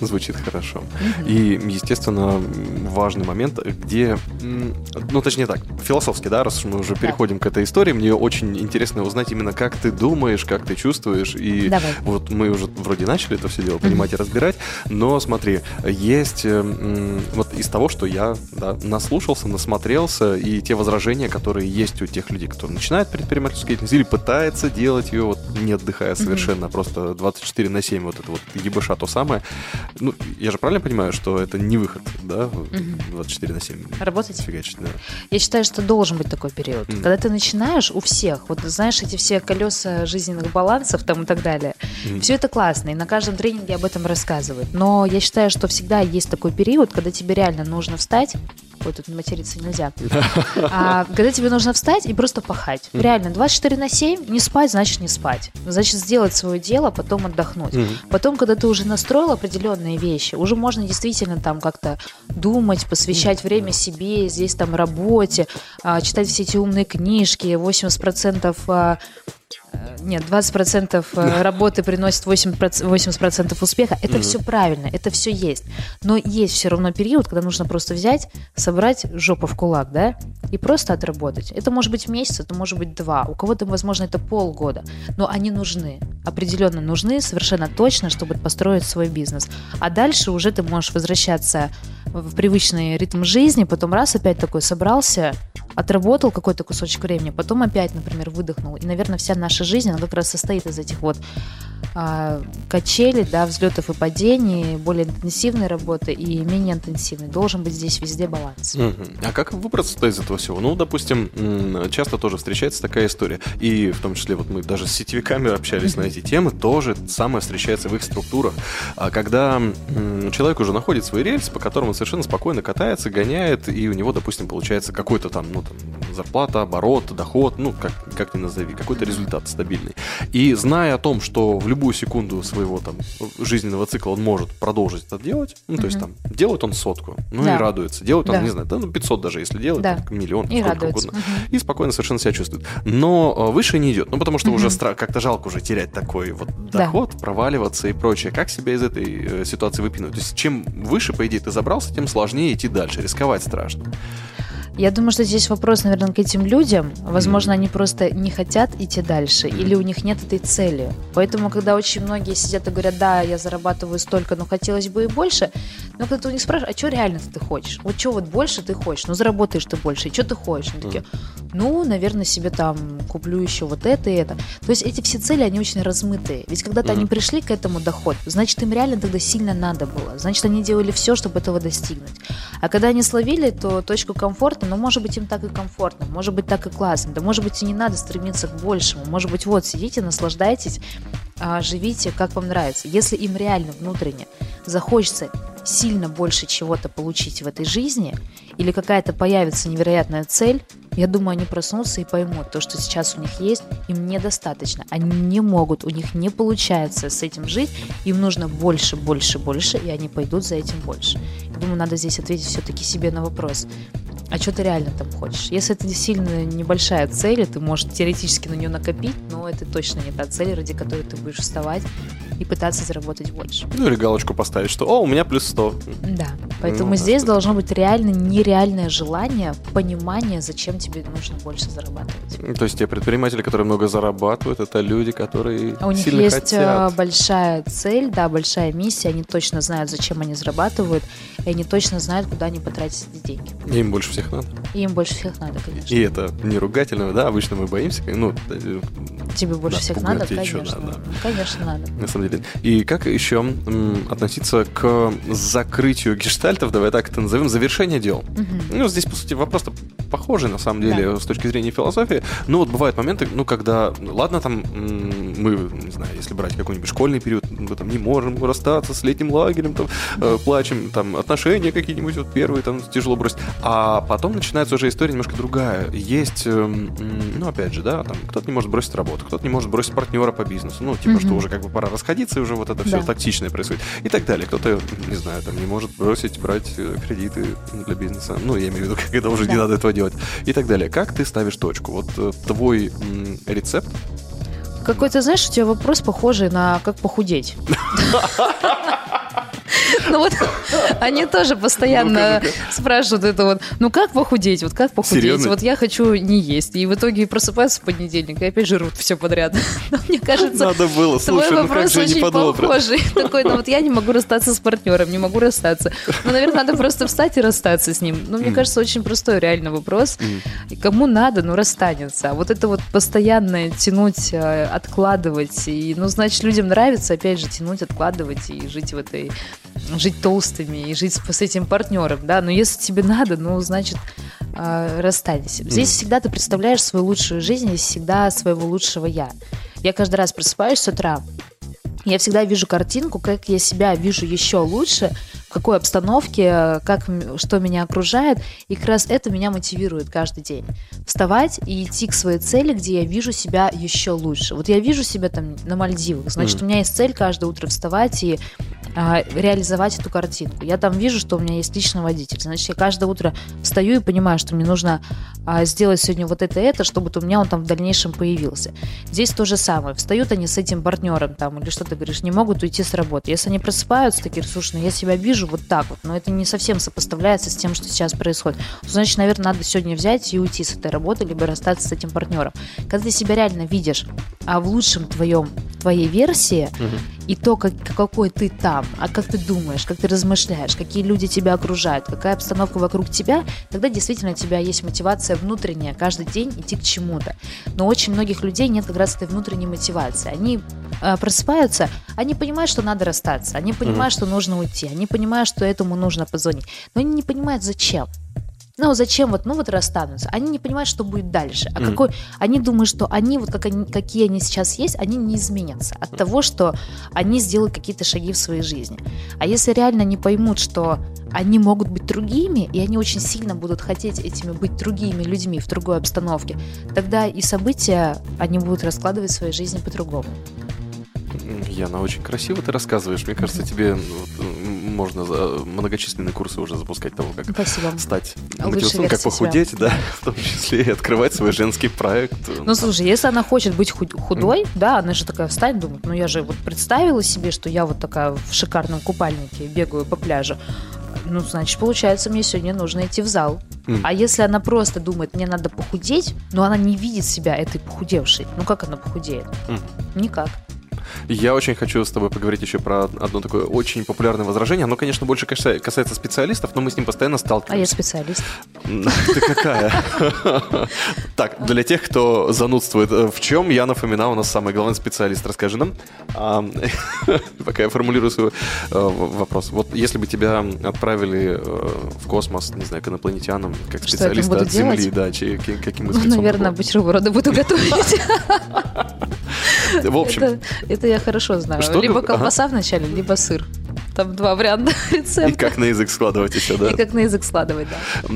Звучит хорошо. Mm-hmm. И, естественно, важный момент, где... Ну, точнее так, философски, да, раз мы уже переходим yeah. к этой истории, мне очень интересно узнать именно, как ты думаешь, как ты чувствуешь. И Давай. вот мы уже вроде начали это все дело понимать mm-hmm. и разбирать, но смотри, есть... Вот из того, что я да, наслушался, насмотрелся, и те возражения, которые есть у тех людей, которые начинают предпринимательскую деятельность или пытаются делать ее, вот, не отдыхая совершенно, mm-hmm. просто двадцать четыре на семь, вот это вот ебыша то самое... Ну, я же правильно понимаю, что это не выход, да, двадцать четыре на семь? Работать? Фигачить, да. Я считаю, что должен быть такой период. Mm. Когда ты начинаешь у всех, вот знаешь, эти все колеса жизненных балансов там и так далее, mm. все это классно, и на каждом тренинге об этом рассказывают. Но я считаю, что всегда есть такой период, когда тебе реально нужно встать. Ой, тут материться нельзя. А, когда тебе нужно встать и просто пахать. Mm-hmm. Реально, двадцать четыре на семь, не спать, значит не спать. Значит сделать свое дело, потом отдохнуть. Mm-hmm. Потом, когда ты уже настроил определенные вещи, уже можно действительно там как-то думать, посвящать mm-hmm. время себе, здесь там работе, читать все эти умные книжки, восемьдесят процентов... Нет, двадцать процентов работы приносит восемьдесят процентов успеха. Это mm-hmm. все правильно, это все есть. Но есть все равно период, когда нужно просто взять, собрать жопу в кулак, да, и просто отработать. Это может быть месяц, это может быть два. У кого-то, возможно, это полгода. Но они нужны, определенно нужны, совершенно точно, чтобы построить свой бизнес. А дальше уже ты можешь возвращаться в привычный ритм жизни. Потом раз опять такой собрался, отработал какой-то кусочек времени, потом опять, например, выдохнул. И, наверное, вся наша жизнь, она как раз состоит из этих вот а, качелей, да, взлетов и падений, более интенсивной работы и менее интенсивной. Должен быть здесь везде баланс. Uh-huh. А как выбраться-то из этого всего? Ну, допустим, часто тоже встречается такая история. И в том числе вот мы даже с сетевиками общались uh-huh. на эти темы. Тоже самое встречается в их структурах. Когда м- человек уже находит свой рельс, по которому он совершенно спокойно катается, гоняет, и у него, допустим, получается какой-то там, ну, там, зарплата, оборот, доход, ну, как, как ни назови, какой-то результат стабильный. И зная о том, что в любую секунду своего там жизненного цикла он может продолжить это делать, ну, то mm-hmm. есть там, делает он сотку, ну, да. и радуется, делает он, да. не знаю, да, ну, пятьсот даже, если делает, да. там, миллион, и сколько радуется. Угодно, mm-hmm. и спокойно совершенно себя чувствует. Но выше не идет, ну, потому что mm-hmm. уже стра- как-то жалко уже терять такой вот доход, да. проваливаться и прочее. Как себя из этой э, ситуации выпинывать? То есть чем выше, по идее, ты забрался, тем сложнее идти дальше, рисковать страшно. Я думаю, что здесь вопрос, наверное, к этим людям. Возможно, mm-hmm. они просто не хотят идти дальше, mm-hmm. или у них нет этой цели. Поэтому, когда очень многие сидят и говорят, да, я зарабатываю столько, но хотелось бы и больше, но когда ты у них спрашиваешь, а что реально ты хочешь? Вот что вот больше ты хочешь? Ну, заработаешь ты больше, и что ты хочешь? Они такие, ну, наверное, себе там куплю еще вот это и это. То есть эти все цели, они очень размытые. Ведь когда-то mm-hmm. они пришли к этому доходу, значит, им реально тогда сильно надо было. Значит, они делали все, чтобы этого достигнуть. А когда они словили, то точку комфорта, но, может быть, им так и комфортно, может быть, так и классно, да, может быть, и не надо стремиться к большему, может быть, вот, сидите, наслаждайтесь, живите, как вам нравится. Если им реально внутренне захочется сильно больше чего-то получить в этой жизни, или какая-то появится невероятная цель, я думаю, они проснутся и поймут, то, что сейчас у них есть, им недостаточно, они не могут, у них не получается с этим жить, им нужно больше, больше, больше, и они пойдут за этим больше. Я думаю, надо здесь ответить все-таки себе на вопрос, а что ты реально там хочешь? Если это сильно небольшая цель, ты можешь теоретически на нее накопить, но это точно не та цель, ради которой ты будешь вставать и пытаться заработать больше. Ну или галочку поставить, что «О, у меня плюс сто». Да, поэтому ну, здесь да, должно быть реально нереальное желание, понимание, зачем тебе нужно больше зарабатывать. То есть те предприниматели, которые много зарабатывают, это люди, которые а у них сильно есть хотят. Большая цель, да, большая миссия, они точно знают, зачем они зарабатывают, и они точно знают, куда они потратят эти деньги. И им больше всего надо. И им больше всех надо, конечно. И это не ругательно, да, обычно мы боимся. Ну, тебе больше да, всех надо, конечно. Надо. Конечно, надо. На самом деле. И как еще м, относиться к закрытию гештальтов, давай так это назовем, завершение дел? Угу. Ну, здесь, по сути, вопрос-то похожий, на самом деле, да. с точки зрения философии. Но вот бывают моменты, ну, когда, ладно, там, м, мы, не знаю, если брать какой-нибудь школьный период, мы там не можем расстаться с летним лагерем, там, э, плачем, там, отношения какие-нибудь, вот первые, там, тяжело бросить. А потом начинается уже история немножко другая. Есть, ну, опять же, да, там кто-то не может бросить работу, кто-то не может бросить партнера по бизнесу. Ну, типа, mm-hmm. что уже как бы пора расходиться, и уже вот это все да. токсичное происходит. И так далее. Кто-то, не знаю, там не может бросить, брать кредиты для бизнеса. Ну, я имею в виду, когда уже да. не надо этого делать. И так далее. Как ты ставишь точку? Вот твой м- рецепт? Какой-то, знаешь, у тебя вопрос похожий на «как похудеть». Ну вот они тоже постоянно ну, спрашивают это вот, ну как похудеть, вот как похудеть, серьезно? Вот я хочу не есть. И в итоге просыпаются в понедельник и опять жрут все подряд. Но мне кажется, надо было. Слушай, твой ну вопрос очень похожий. Такой, ну вот я не могу расстаться с партнером, не могу расстаться. Ну, наверное, надо просто встать и расстаться с ним. Ну, мне mm. кажется, очень простой реально вопрос. Mm. Кому надо, ну расстанется. А вот это вот постоянное тянуть, откладывать. И, ну, значит, людям нравится, опять же, тянуть, откладывать и жить в этой... жить толстыми и жить с, с этим партнером, да, но если тебе надо, ну, значит, э, расстанься. Здесь mm. всегда ты представляешь свою лучшую жизнь и всегда своего лучшего я. Я каждый раз просыпаюсь с утра, я всегда вижу картинку, как я себя вижу еще лучше, в какой обстановке, как, что меня окружает, и как раз это меня мотивирует каждый день. Вставать и идти к своей цели, где я вижу себя еще лучше. Вот я вижу себя там на Мальдивах, значит, mm. у меня есть цель каждое утро вставать и реализовать эту картинку. Я там вижу, что у меня есть личный водитель. Значит, я каждое утро встаю и понимаю, что мне нужно сделать сегодня вот это и это, чтобы у меня он там в дальнейшем появился. Здесь то же самое. Встают они с этим партнером там, или что ты говоришь, не могут уйти с работы. Если они просыпаются, такие, слушай, ну я себя вижу вот так вот, но это не совсем сопоставляется с тем, что сейчас происходит. Значит, наверное, надо сегодня взять и уйти с этой работы, либо расстаться с этим партнером. Когда ты себя реально видишь а в лучшем твоем, твоей версии, угу. и то, как, какой ты там, а как ты думаешь, как ты размышляешь, какие люди тебя окружают, какая обстановка вокруг тебя, тогда действительно у тебя есть мотивация внутренняя каждый день идти к чему-то. Но очень многих людей нет как раз этой внутренней мотивации. Они э, просыпаются, они понимают, что надо расстаться, они понимают, mm-hmm. что нужно уйти, они понимают, что этому нужно позвонить, но они не понимают, зачем. Ну, зачем вот, ну вот расстанутся. Они не понимают, что будет дальше. А mm. какой, они думают, что они, вот как они, какие они сейчас есть, они не изменятся от mm. того, что они сделают какие-то шаги в своей жизни. А если реально не поймут, что они могут быть другими, и они очень сильно будут хотеть этими быть другими людьми в другой обстановке, тогда и события они будут раскладывать в своей жизни по-другому. Яна, очень красиво ты рассказываешь. Мне кажется, тебе вот, можно многочисленные курсы уже запускать того, как Спасибо. Стать мотивационным, как похудеть, себя. Да, в том числе и открывать свой женский проект. Ну, слушай, если она хочет быть худой, mm. да, она же такая встанет, думает, ну, я же вот представила себе, что я вот такая в шикарном купальнике бегаю по пляжу. Ну, значит, получается, мне сегодня нужно идти в зал. Mm. А если она просто думает, мне надо похудеть, но она не видит себя этой похудевшей, ну, как она похудеет? Mm. Никак. Я очень хочу с тобой поговорить еще про одно такое очень популярное возражение. Оно, конечно, больше касается специалистов, но мы с ним постоянно сталкиваемся. А я специалист. Ты какая? Так, для тех, кто занудствует, в чем Яна Фомина у нас самый главный специалист? Расскажи нам. Пока я формулирую свой вопрос. Вот если бы тебя отправили в космос, не знаю, к инопланетянам, как специалиста от Земли, да, каким искусством? Наверное, бутерброды буду готовить. В общем... Это я хорошо знаю. Что либо ты... колбаса ага. вначале, либо сыр. Там два варианта рецепта. И как на язык складывать еще, да? И как на язык складывать,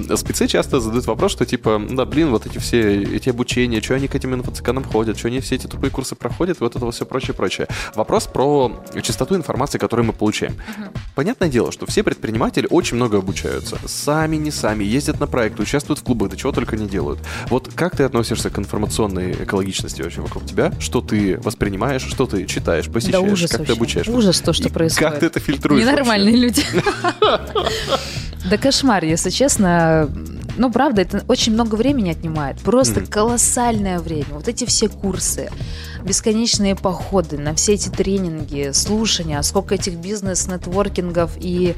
да. Спецы часто задают вопрос, что типа, да, блин, вот эти все эти обучения, что они к этим инфоциканам ходят, что они все эти тупые курсы проходят, вот это все прочее-прочее. Вопрос про частоту информации, которую мы получаем. Uh-huh. Понятное дело, что все предприниматели очень много обучаются. Сами, не сами, ездят на проекты, участвуют в клубах, да чего только не делают. Вот как ты относишься к информационной экологичности вообще вокруг тебя? Что ты воспринимаешь, что ты читаешь, посещаешь, да ужас как вообще. Ты обучаешь? Ужас то, что и происходит. Как ты это фильтруешь? Ненормальные люди. Да кошмар, если честно. Ну, правда, это очень много времени отнимает. Просто mm-hmm. колоссальное время. Вот эти все курсы, бесконечные походы на все эти тренинги, слушания, сколько этих бизнес-нетворкингов и...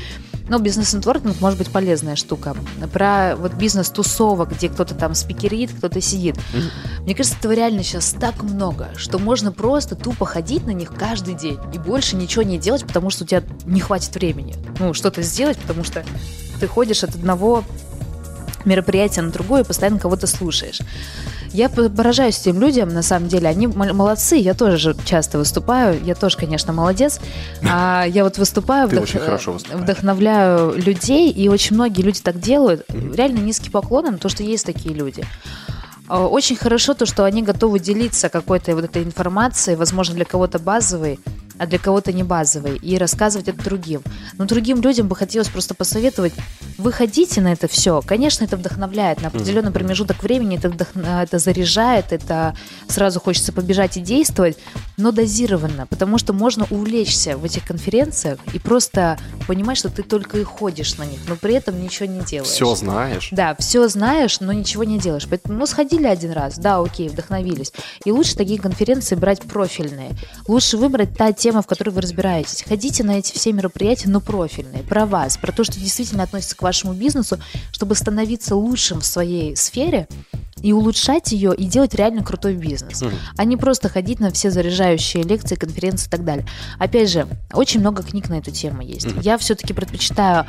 Ну, бизнес-нетворкинг может быть полезная штука. Про вот бизнес-тусовок, где кто-то там спикерит, кто-то сидит. Mm-hmm. Мне кажется, этого реально сейчас так много, что можно просто тупо ходить на них каждый день и больше ничего не делать, потому что у тебя не хватит времени. Ну, что-то сделать, потому что ты ходишь от одного... мероприятие на другое, постоянно кого-то слушаешь. Я поражаюсь тем людям, на самом деле, они молодцы, я тоже часто выступаю, я тоже, конечно, молодец, а я вот выступаю, вдох... вдохновляю людей, и очень многие люди так делают, реально низкий поклон им, то, что есть такие люди. Очень хорошо то, что они готовы делиться какой-то вот этой информацией, возможно, для кого-то базовой, а для кого-то не базовый, и рассказывать это другим. Но другим людям бы хотелось просто посоветовать, выходите на это все. Конечно, это вдохновляет на определенный промежуток времени, это, вдох... это заряжает, это сразу хочется побежать и действовать, но дозированно, потому что можно увлечься в этих конференциях и просто понимать, что ты только и ходишь на них, но при этом ничего не делаешь. Все знаешь. Да, все знаешь, но ничего не делаешь. Поэтому, ну, сходили один раз, да, окей, вдохновились. И лучше такие конференции брать профильные. Лучше выбрать та тема, тема, в которой вы разбираетесь. Ходите на эти все мероприятия, но профильные, про вас, про то, что действительно относится к вашему бизнесу, чтобы становиться лучшим в своей сфере и улучшать ее, и делать реально крутой бизнес. Mm-hmm. А не просто ходить на все заряжающие лекции, конференции и так далее. Опять же, очень много книг на эту тему есть. Mm-hmm. Я все-таки предпочитаю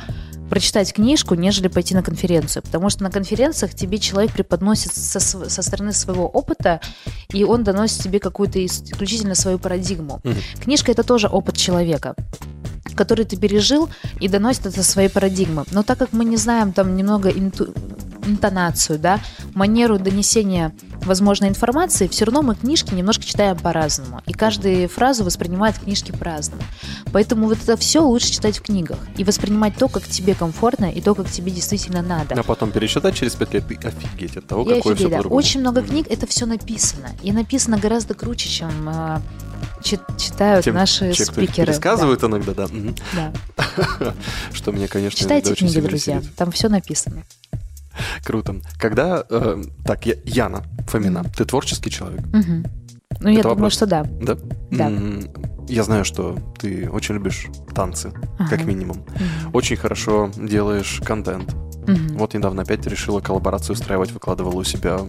прочитать книжку, нежели пойти на конференцию, потому что на конференциях тебе человек преподносит со, со стороны своего опыта, и он доносит тебе какую-то исключительно свою парадигму. Mm-hmm. Книжка – это тоже опыт человека, который ты пережил, и доносит это своей парадигмы. Но так как мы не знаем там немного инту... интонацию, да, манеру донесения возможной информации, все равно мы книжки немножко читаем по-разному. И каждую фразу воспринимают книжки по-разному. Поэтому вот это все лучше читать в книгах и воспринимать то, как тебе комфортно и то, как тебе действительно надо. А потом пересчитать через пять лет и офигеть от того, и какое офигеть, все да. по-другому. Очень много книг, это все написано. И написано гораздо круче, чем... читают Тем, наши те, спикеры. Пересказывают да. иногда, да. да. Что меня, конечно, читайте книги, друзья, веселит. Там все написано. Круто. Когда... Э, так, я, Яна Фомина, ты творческий человек? Угу. Ну, это я вопрос. Думаю, что да. Да? Да. Я знаю, что ты очень любишь танцы, ага. как минимум. Угу. Очень хорошо делаешь контент. Угу. Вот недавно опять решила коллаборацию устраивать, выкладывала у себя...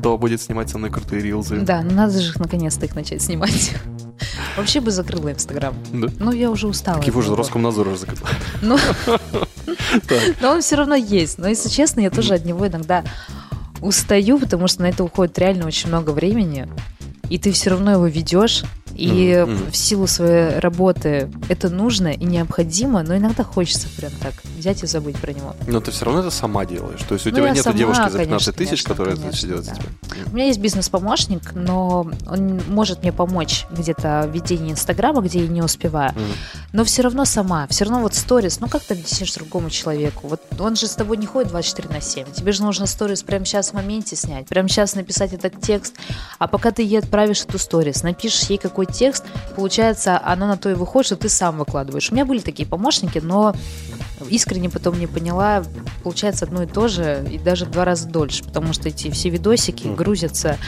Кто будет снимать со мной крутые рилзы? Да, ну надо же наконец-то их начать снимать. Вообще бы закрыла Инстаграм. Да? Ну, я уже устала. Так его же Роскомнадзор уже закрыл. Ну... Но он все равно есть. Но, если честно, я тоже от него иногда устаю, потому что на это уходит реально очень много времени. И ты все равно его ведешь. И mm-hmm. в силу своей работы это нужно и необходимо, но иногда хочется прям так взять и забыть про него. Но ты все равно это сама делаешь. То есть у ну, тебя нет сама, девушки за пятнадцать конечно, тысяч, которая это делает за тебя. У меня есть бизнес-помощник, но он может мне помочь где-то в ведении Инстаграма, где я не успеваю. Mm-hmm. Но все равно сама, все равно вот сторис, ну как ты объяснишь другому человеку? Вот он же с тобой не ходит двадцать четыре на семь. Тебе же нужно сторис прямо сейчас в моменте снять, прямо сейчас написать этот текст. А пока ты ей отправишь эту сторис, напишешь ей какой текст, получается, оно на то и выходит, что ты сам выкладываешь. У меня были такие помощники, но искренне потом не поняла, получается одно и то же, и даже в два раза дольше, потому что эти все видосики грузятся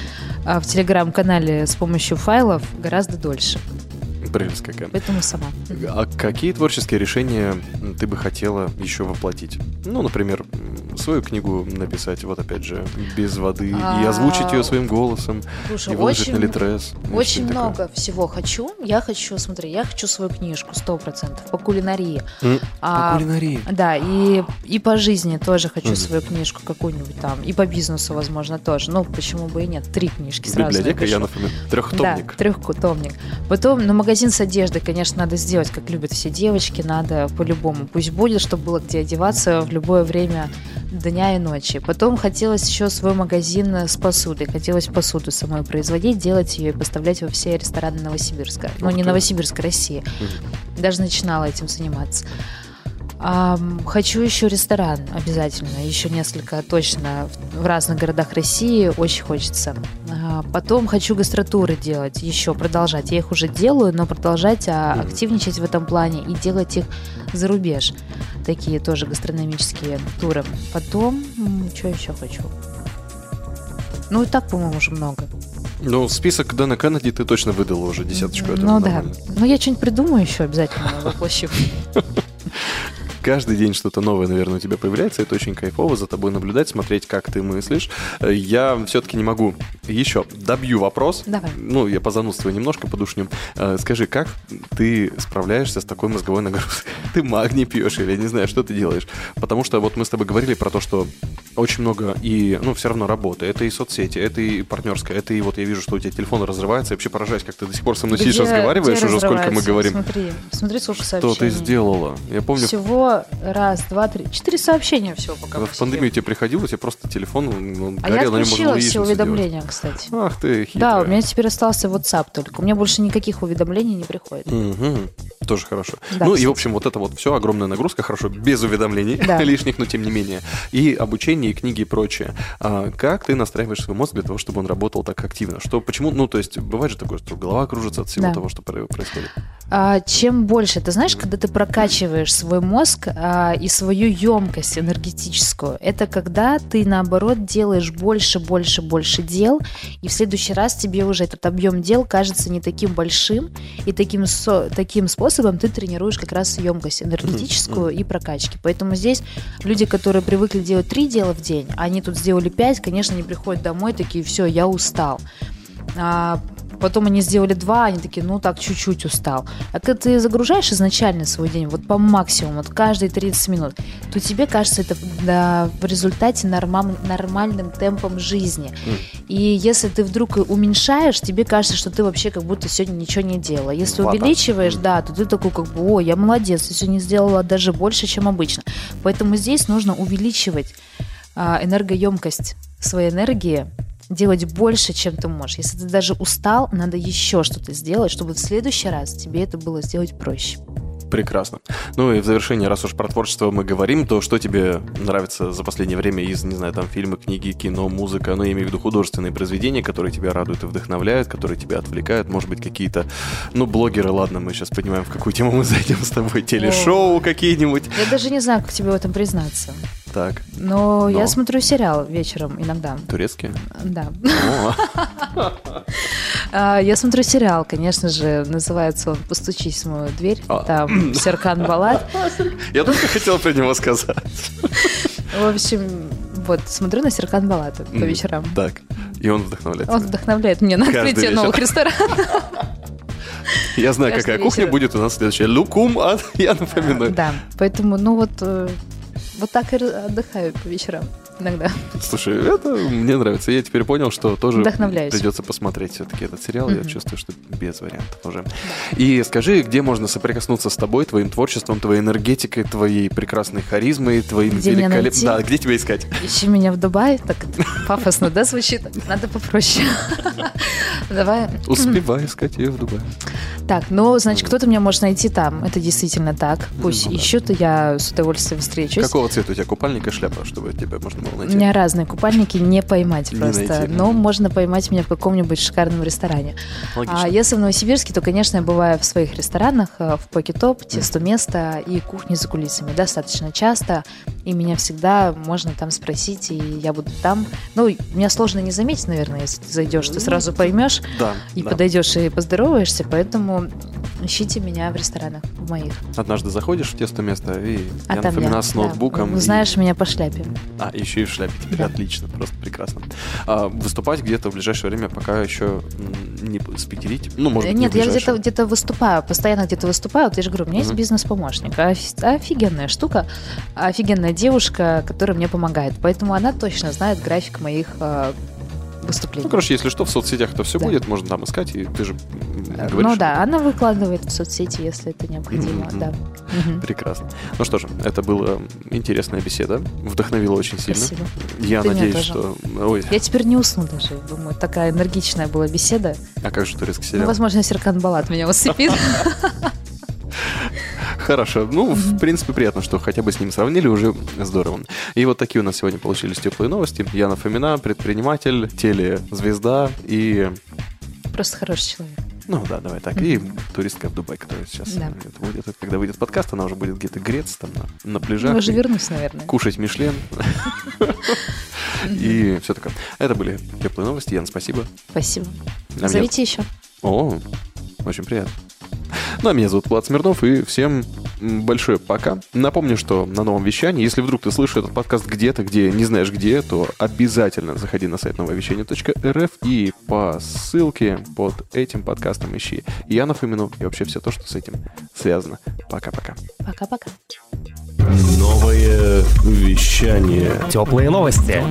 в телеграм-канале с помощью файлов гораздо дольше. Прелесть какая. Поэтому сама. А какие творческие решения ты бы хотела еще воплотить? Ну, например, свою книгу написать, вот опять же, без воды, а... и озвучить ее своим голосом, слушай, и выложить очень, на Литрес. Очень много такое. Всего хочу. Я хочу, смотри, я хочу свою книжку сто процентов по кулинарии. Mm, а, по кулинарии? Да, и, и по жизни тоже хочу mm. свою книжку какую-нибудь там, и по бизнесу, возможно, тоже. Ну, почему бы и нет, три книжки сразу. Библиотека, я напомню, трехтомник. Да, трехтомник. Потом, ну, магазин с одеждой, конечно, надо сделать, как любят все девочки, надо по-любому. Пусть будет, чтобы было где одеваться в любое время дня и ночи. Потом хотелось еще свой магазин с посудой. Хотелось посуду самой производить, делать ее и поставлять во все рестораны Новосибирска. Ну, не Новосибирска, России. Даже начинала этим заниматься. А, хочу еще ресторан обязательно, еще несколько точно в, в разных городах России, очень хочется. А, потом хочу гастротуры делать, еще продолжать. Я их уже делаю, но продолжать а, активничать в этом плане и делать их за рубеж. Такие тоже гастрономические туры. Потом, что еще хочу? Ну и так, по-моему, уже много. Ну, список Дэна Кеннеди ты точно выдала уже десяточку. Ну да, но я что-нибудь придумаю еще обязательно, воплощу. Каждый день что-то новое, наверное, у тебя появляется. Это очень кайфово за тобой наблюдать, смотреть, как ты мыслишь. Я все-таки не могу. Еще добью вопрос. Давай. Ну, я позанудствую немножко, подушню. Скажи, как ты справляешься с такой мозговой нагрузкой? Ты магний пьешь или не знаю, что ты делаешь? Потому что вот мы с тобой говорили про то, что очень много и, ну, все равно работы. Это и соцсети, это и партнерская, это и вот я вижу, что у тебя телефон разрывается. Я вообще поражаюсь, как ты до сих пор со мной сидишь, разговариваешь уже, сколько мы говорим. Смотри, смотри, слушай сообщения. Что ты сделала? Я помню... Всего раз, два, три, четыре сообщения всего пока. В пандемию тебе приходило, тебе просто телефон горел. А я отключила все уведомления, кстати. Ах ты хитрая. Да, у меня теперь остался WhatsApp только. У меня больше никаких уведомлений не приходит. Угу. Тоже хорошо. Да, ну кстати. И, в общем, вот это вот все, огромная нагрузка, хорошо, без уведомлений да. лишних, но тем не менее. И обучение, и книги, и прочее. А как ты настраиваешь свой мозг для того, чтобы он работал так активно? Что, почему, ну, то есть, бывает же такое, что голова кружится от всего да. того, что происходит? А, чем больше, ты знаешь, когда ты прокачиваешь свой мозг, и свою емкость энергетическую. Это когда ты, наоборот, делаешь больше, больше, больше дел, и в следующий раз тебе уже этот объем дел кажется не таким большим, и таким, со, таким способом ты тренируешь как раз емкость энергетическую и прокачки. Поэтому здесь люди, которые привыкли делать три дела в день, они тут сделали пять, конечно, не приходят домой такие, все, я устал. Потом они сделали два, они такие, ну так, чуть-чуть устал. А когда ты загружаешь изначально свой день, вот по максимуму, вот каждые тридцать минут, то тебе кажется это да, в результате норма- нормальным темпом жизни. Mm. И если ты вдруг уменьшаешь, тебе кажется, что ты вообще как будто сегодня ничего не делала. Если Ладно. увеличиваешь, mm. да, то ты такой как бы, о, я молодец, я сегодня сделала даже больше, чем обычно. Поэтому здесь нужно увеличивать а, энергоемкость своей энергии, делать больше, чем ты можешь. Если ты даже устал, надо еще что-то сделать, чтобы в следующий раз тебе это было сделать проще. Прекрасно. Ну и в завершение, раз уж про творчество мы говорим, то что тебе нравится за последнее время из, не знаю, там фильмы, книги, кино, музыка, ну я имею в виду художественные произведения, которые тебя радуют и вдохновляют, которые тебя отвлекают, может быть, какие-то, ну, блогеры, ладно, мы сейчас понимаем, в какую тему мы зайдем с тобой, телешоу О. какие-нибудь. Я даже не знаю, как тебе в этом признаться. Так. Но, Но я смотрю сериал вечером иногда. Турецкие? Да. Я смотрю сериал, конечно же, называется он «Постучись в мою дверь», там Серкан Болат. Я только хотела про него сказать. В общем, вот, смотрю на Серкан Болата по вечерам. Так, и он вдохновляет. Он вдохновляет меня на открытие новых ресторанов. Я знаю, какая кухня будет у нас следующая. Лукум от Яны Фоминой. Да, поэтому, ну вот... Вот так и отдыхаю по вечерам иногда. Слушай, это мне нравится. Я теперь понял, что тоже придется посмотреть все-таки этот сериал. Mm-hmm. Я чувствую, что без вариантов уже. Да. И скажи, где можно соприкоснуться с тобой, твоим творчеством, твоей энергетикой, твоей прекрасной харизмой, твоим великолепным... Да, где тебя искать? Ищи меня в Дубае. Так пафосно, да, звучит? Надо попроще. Давай. Успевай искать ее в Дубае. Так, ну, значит, кто-то меня может найти там. Это действительно так. Пусть ищут, я с удовольствием встречусь. Какого цвета у тебя купальник и шляпа, чтобы тебя можно было найти? У меня разные купальники, не поймать не просто. Найти. Но можно поймать меня в каком-нибудь шикарном ресторане. Логично. А если в Новосибирске, то, конечно, я бываю в своих ресторанах, в Poke Top, Тесто место и Кухне за кулисами. Достаточно часто, и меня всегда можно там спросить, и я буду там. Ну, меня сложно не заметить, наверное, если ты зайдешь, ты сразу поймешь, да, и да. подойдешь и поздороваешься, поэтому... Ищите меня в ресторанах, в моих. Однажды заходишь в Тесто место и а Яна Фомина с ноутбуком. Да. Узнаешь и... меня по шляпе. А, еще и в шляпе теперь, да. Отлично, просто прекрасно. А, выступать где-то в ближайшее время пока еще не спикерить? Ну, может быть, Нет, не я где-то, где-то выступаю, постоянно где-то выступаю. Вот я же говорю, у меня есть mm-hmm. бизнес-помощник. Оф- офигенная штука, офигенная девушка, которая мне помогает. Поэтому она точно знает график моих выступлений. Ну, короче, если что, в соцсетях это все да. будет, можно там искать, и ты же говоришь. Ну да, она выкладывает в соцсети, если это необходимо, mm-hmm. да. Mm-hmm. Прекрасно. Ну что же, это была интересная беседа, вдохновила очень сильно. Спасибо. Я ты надеюсь, что... Ой. Я теперь не усну даже, думаю, такая энергичная была беседа. А как же турецкий сериал? Ну, возможно, Серкан Болат меня усыпит. Хорошо. Ну, в принципе, приятно, что хотя бы с ним сравнили, уже здорово. И вот такие у нас сегодня получились теплые новости. Яна Фомина, предприниматель, телезвезда и... Просто хороший человек. Ну да, давай так. И туристка в Дубай, которая сейчас да. будет. Когда выйдет подкаст, она уже будет где-то греться там на, на пляжах. Я уже вернусь, наверное. Кушать Мишлен. И все такое. Это были теплые новости. Яна, спасибо. Спасибо. Зовите еще. О, очень приятно. Ну, а меня зовут Влад Смирнов, и всем большое пока. Напомню, что на новом вещании, если вдруг ты слышишь этот подкаст где-то, где не знаешь где, то обязательно заходи на сайт новое вещание точка эр эф и по ссылке под этим подкастом ищи Яну Фомину и вообще все то, что с этим связано. Пока-пока. Пока-пока. Новое вещание. Теплые новости.